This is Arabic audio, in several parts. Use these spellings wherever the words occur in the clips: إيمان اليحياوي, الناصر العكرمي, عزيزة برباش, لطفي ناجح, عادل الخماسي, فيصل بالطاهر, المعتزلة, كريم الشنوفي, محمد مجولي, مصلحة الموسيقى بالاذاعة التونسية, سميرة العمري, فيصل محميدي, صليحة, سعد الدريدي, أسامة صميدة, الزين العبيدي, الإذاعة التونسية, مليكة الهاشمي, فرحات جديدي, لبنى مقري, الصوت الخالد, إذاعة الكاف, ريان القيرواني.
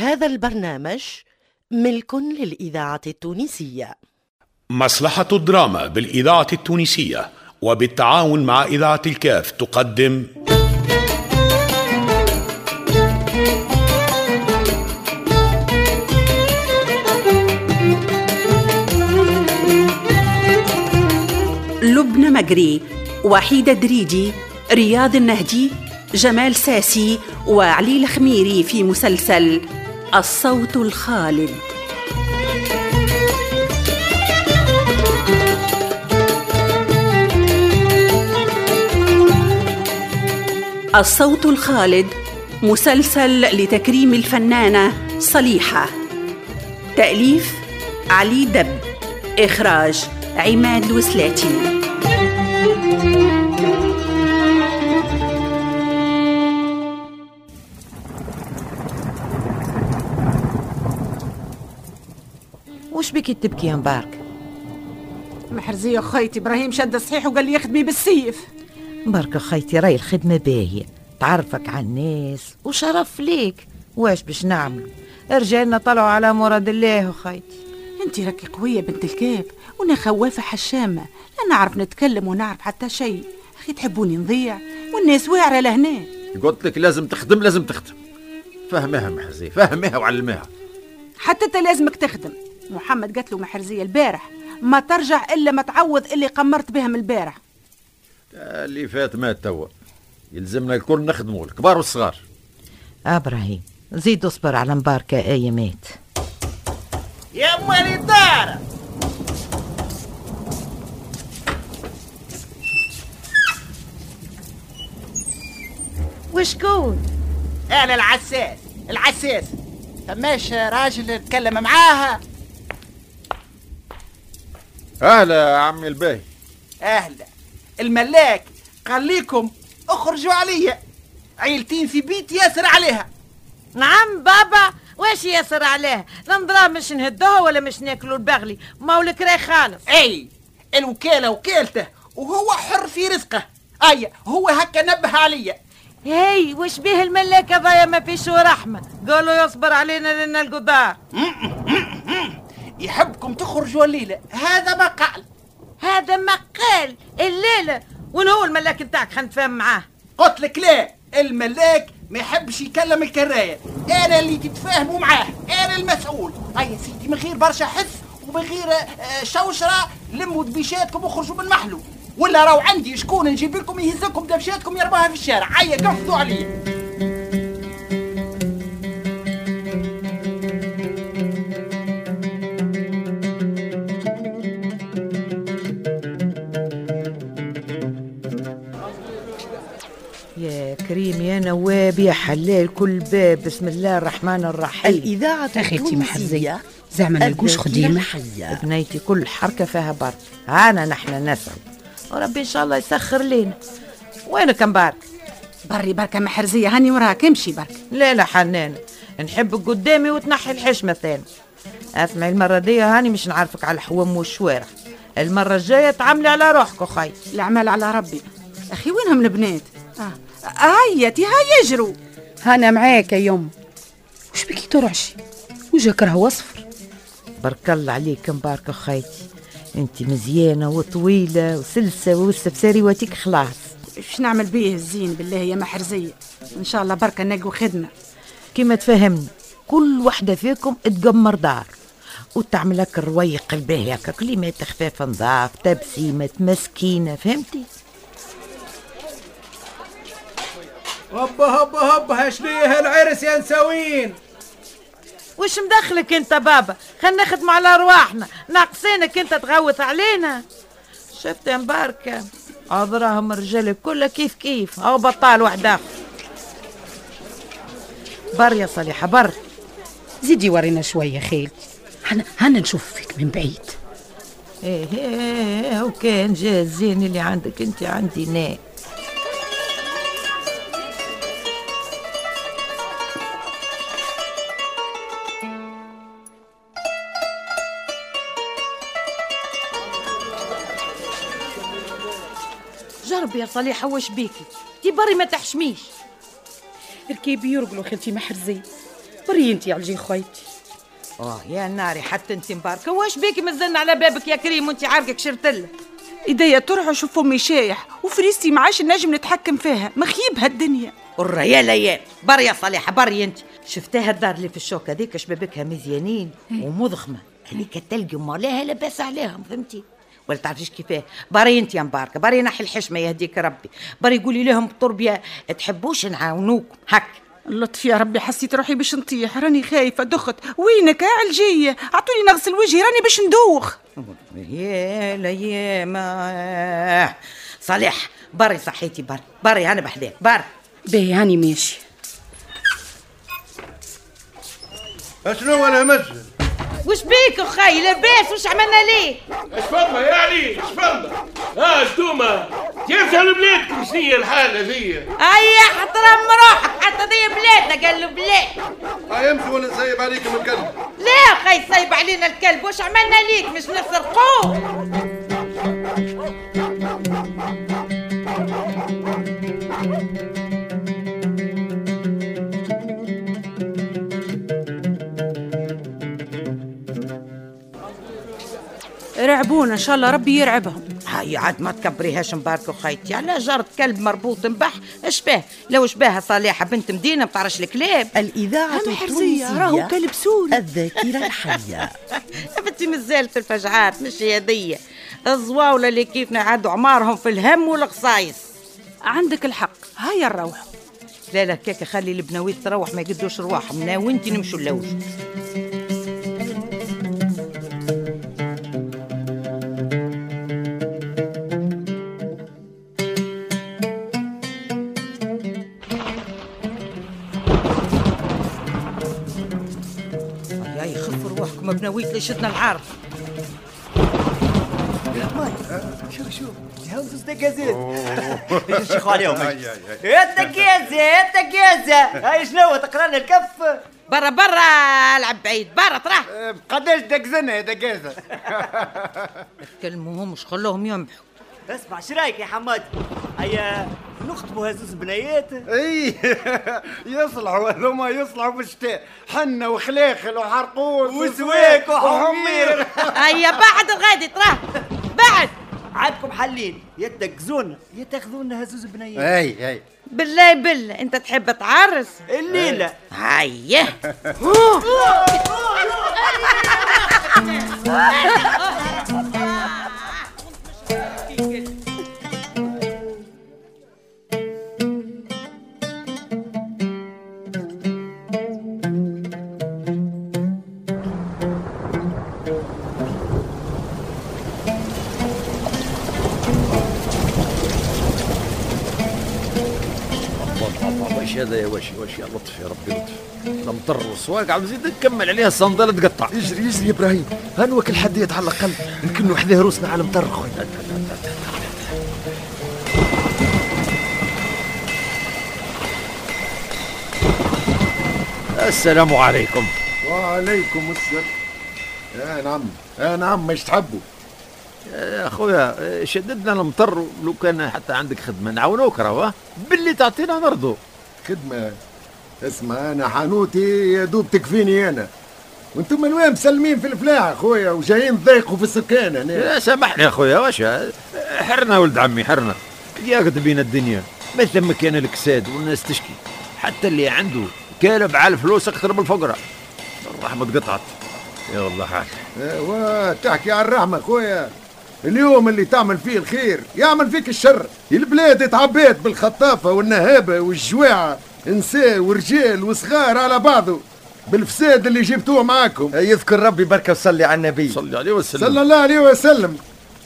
هذا البرنامج ملك للإذاعة التونسية. مصلحة الدراما بالإذاعة التونسية وبالتعاون مع إذاعة الكاف تقدم لبنى مقري، وحيدة دريدي، رياض النهدي، جمال ساسي وعلي الخميري في مسلسل الصوت الخالد. الصوت الخالد مسلسل لتكريم الفنانة صليحة، تأليف علي دب، إخراج عماد الوسلاتي. وش بكي تبكي يا مبارك؟ محرزية خيتي، إبراهيم شد صحيح وقال لي يخدمي بالسيف. مبارك خيتي، راي الخدمة باهية، تعرفك على الناس وشرف ليك. واش باش نعمل؟ رجالنا طلعوا على مراد الله. وخيتي انت راكي قوية بنت الكاف، وانا خوافة حشامة، لا نعرف نتكلم ونعرف حتى شيء. أخي تحبوني نضيع والناس واعرة لهنا. قلت لك لازم تخدم لازم تخدم، فهمها محرزية، فهمها وعلمها. حتى انت لازمك تخدم. محمد قالت له محرزية البارح ما ترجع إلا ما تعوض اللي قمرت بهم البارح. اللي فات ما توا، يلزمنا الكل نخدموا، الكبار والصغار. ابراهيم زيد اصبر على مباركة ايامات. يا مالي دار وشكون؟ انا العساس. العساس فماش راجل نتكلم معاها؟ اهلا يا عمي الباهي. اهلا الملاك، قال ليكم اخرجوا عليا، عيلتين في بيت ياسر عليها. نعم بابا، واش ياسر عليها؟ الانضراب مش نهدوها ولا مش ناكلوا البغلي، ما ولك راي خالص. اي الوكاله وكالته وهو حر في رزقه. اي هو هكا نبه عليا. هي واش بيه الملاك هذايا؟ ما فيش رحمه، قالوا يصبر علينا لنا القدار. يحبكم تخرجوا الليله، هذا ما قال. هذا ما قال الليله. وين هو الملاك نتاعك خلينا نتفاهم معاه؟ قلت لك لا، الملاك ما يحبش يكلم الكرايه، انا اللي تتفاهموا معاه، انا المسؤول. يا سيدي من غير برشا حس ومن غير شوشره، لموا دبيشاتكم وخرجوا من محلو، ولا راهو عندي شكون نجيب لكم يهزكم دبشاتكم يرماها في الشارع. هيا قفزوا عليا. كريم يا نواب يا حلال، كل باب بسم الله الرحمن الرحيم. الإذاعة التونسية زعما مالكوش خديمة بنيتي، كل حركة فيها برد. هانا نحن نسعد وربي إن شاء الله يسخر لنا. وينك مبارك؟ بري بركة محرزية، هاني وراك، امشي برك. لا لا حنانة، نحبك قدامي وتنحي الحشمة ثاني. اسمعي، المرة دي هاني مش نعرفك على الحوم والشوارع، المرة الجاية تعملي على روحك. أخي الأعمال على ربي. أخي وينهم البنات؟ هيتي هاي يجروا. هانا معاك يا يم. وش بكي ترعشي؟ وجهك راهو اصفر. بارك الله عليك مبارك خيتي، انت مزيانه وطويله وسلسه والسفساري واتيك خلاص. اش نعمل بيه الزين بالله يا محرزيه؟ ان شاء الله بركه نلقوا خدمه كيما تفهمني، كل وحده فيكم تقمر دار وتعمل لك الرويق الباهي هكا، كلمات خفافه نظاف، تبسيمه مسكينه، فهمتي؟ هبا هبا هبا، شبيه العرس يا نساوين؟ وش مدخلك انت بابا؟ خلينا نخدموا على رواحنا، ناقصينك انت تغوث علينا. شفت يا مباركه، عذراهم رجالك كله كيف كيف، او بطال واحد اخر. بر يا صليحه بر، زيدي ورينا شويه خالتي، هانا نشوف فيك من بعيد. ايه وكان جاز زين اللي عندك انت عندي ناي. يا صليحة واش بيكي؟ تي بري ما تحشميش. ركيبي يرقلوا خالتي محرزية، بري انت على الجين خويتي. اه يا ناري حتى انت مباركه، واش بيك مزن على بابك يا كريم وانت عاركك شرتله؟ ايديا ترعش وفمي شايح وفريستي معاش النجم نتحكم فيها، مخيب هالدنيا. الرا يا ليال بري يا صليحه بري انت. شفتها الدار اللي في الشوك هذيك شبابكها مزيانين ومضخمه، هذيك التلج ومالها لاباس عليهم فهمتي، ولا تعرفيش كيفاه. بري انت يا مباركه، بري نحي الحشمه يهديك ربي، بري قولي لهم بطربيه تحبوش نعاونوكم هك. اللطف يا ربي حسيت روحي باش نطيح، راني خايفه دخت. وينك عالجيه؟ اعطوني نغسل وجهي راني باش ندوخ. يا ليما صالح بري صحيتي بري بري انا بحذاك بري. باهي هاني ماشي. اشنو انا مسجد؟ وش بيك اخي لاباس؟ وش عملنا ليه؟ اش فما يا علي؟ اش فما؟ اه انتوما تيفهموا بلادكم شنو هي الحاله ذي؟ اي احترم روحك حتى ذي بلادنا قالوا بلاد. هاي امشي ولا نصيب عليكم الكلب؟ لا اخي صيب علينا الكلب، وش عملنا ليك؟ مش نسرقوه؟ رعبونا ان شاء الله ربي يرعبهم. هاي عاد ما تكبريهاش مبارك وخيتي، على جرد كلب مربوط نبح اشباه لو شباها صالحه بنت مدينه ما تعرفش الكلاب. الاذاعه التونسيه راهو كلب سوري الذاكره الحيه. بنتي مازالت الفجعات مش هذيه الزواوله اللي كيفنا عادوا عمارهم في الهم والقصايص. عندك الحق هيا نروحوا. لا لا كيك خلي البنويت تروح ما يقدوش رواحهم، انا وانتي نمشوا لوج. بنويت لي شدنا العارض. شوف شوف هاوز دكازات شيخوا عليهم. الدكازه الدكازه هاي شنو تقرانا الكف؟ برا برا العب بعيد برا طرح. قداش دكزنا يا دكازه؟ تكلموهمش خلوهم ينبحوا. اسمع شو رايك يا حمادي؟ هيا نخطبوا هزوز بنيات. اي يصلحوا هذوما، يصلحوا في الشتاء حنه وخلاخل وحرقوش وسواك وحمير. هيا بعد الغادي تراه بعد. عندكم حلين، يا تدكزونا يا تاخذونا هزوز بنيات. اي اي بالله بالله انت تحب تعرس الليله. هيا هذا يا واش يا لطف يا ربي لطف. المطر والسواق عم زيد نكمل عليها الصندله تقطع. يجري يجري يا ابراهيم هنوك الحد يتعلق قلب يمكن وحده روسنا على المطر خويا. السلام عليكم. وعليكم السلام. يا نعم يا نعم ايش تحبوا؟ يا خويا شددنا المطر، لو كان حتى عندك خدمه نعاونوك راهو باللي تعطينا نرضو. خدمة اسمع أنا حانوتي يا دوب تكفيني أنا، وانتم من وين مسلمين في الفلاحة خويا وجايين تضايقوا في السكان هنا. يا سامحني يا خويا واش حرنا ولد عمي حرنا، ياقد بينا الدنيا ما ثم كان الكساد والناس تشكي، حتى اللي عنده كالب على الفلوس أكثر من الفقراء. الرحمة تقطعت يا والله حال. ايوا تحكي على الرحمة خويا، اليوم اللي تعمل فيه الخير يعمل فيك الشر. البلاد تعبيت بالخطافة والنهابة والجواعة، نساء ورجال وصغار على بعضه بالفساد اللي جبتوه معاكم. يذكر ربي بركة وصلي على النبي صلى عليه وسلم صلى الله عليه وسلم.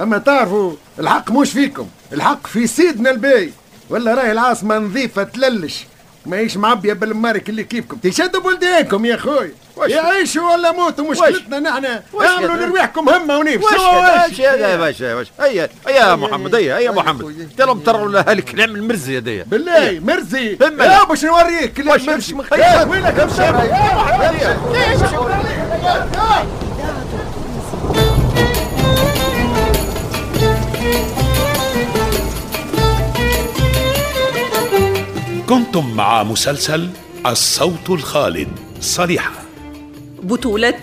أما تعرفوا الحق مش فيكم، الحق في سيدنا الباي. ولا راهي العاصمة نظيفة تللش ماهيش معبية بالمارك اللي كيفكم. تشدوا بلدانكم يا خويا، يعيشوا ولا موتوا مشكلتنا نحن. اعملوا لرواحكم همه ونفسوا. واش هذا يا باشا يا باشا؟ هيا محمد هيا محمد تلم تروا له هالكلام المرزي هذايا. بالله مرزي يا باش نوريك اللي ما مش مخير. وينك امشي يا محمد؟ كنتم مع مسلسل الصوت الخالد صليحة. بطولة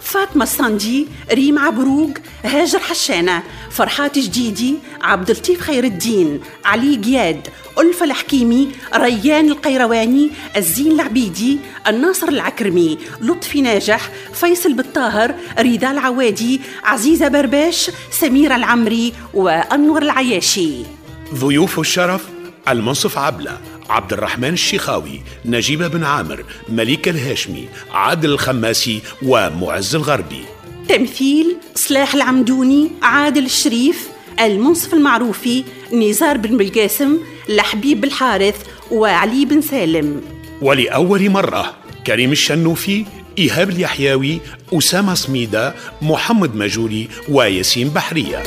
فاطمة الصندي، ريم عبروق، هاجر حشانة، فرحات جديدي، عبداللطيف خير الدين، علي قياد، ألفة الحكيمي، ريان القيرواني، الزين العبيدي، الناصر العكرمي، لطفي ناجح، فيصل بالطاهر، رضا العوادي، عزيزة برباش، سميرة العمري وأنور العياشي. ضيوف الشرف: المنصف عبلة، عبد الرحمن الشيخاوي، نجيبة بن عامر، مليكة الهاشمي، عادل الخماسي ومعز الغربي. تمثيل: صلاح العمدوني، عادل الشريف، المنصف المعروفي، نزار بن بالقاسم، لحبيب الحارث وعلي بن سالم. ولأول مرة: كريم الشنوفي، إيهاب اليحياوي، أسامة صميدة، محمد مجولي وياسين بحرية.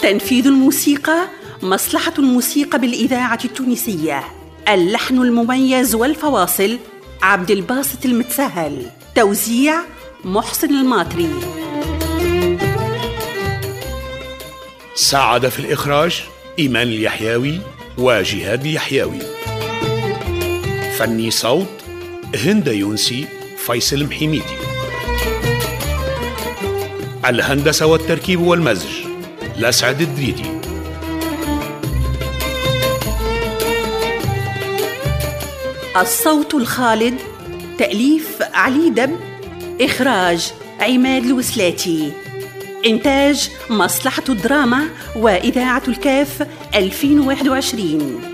تنفيذ الموسيقى: مصلحة الموسيقى بالإذاعة التونسية، اللحن المميز والفواصل عبد الباسط المتسهل، توزيع محسن الماطري. ساعد في الإخراج إيمان اليحياوي وجهاد اليحياوي. فني صوت: هند يونسي، فيصل محميدي. الهندسة والتركيب والمزج: لسعد الدريدي. الصوت الخالد، تأليف علي دب، إخراج عماد الوسلاتي، إنتاج مصلحة الدراما وإذاعة الكاف 2021.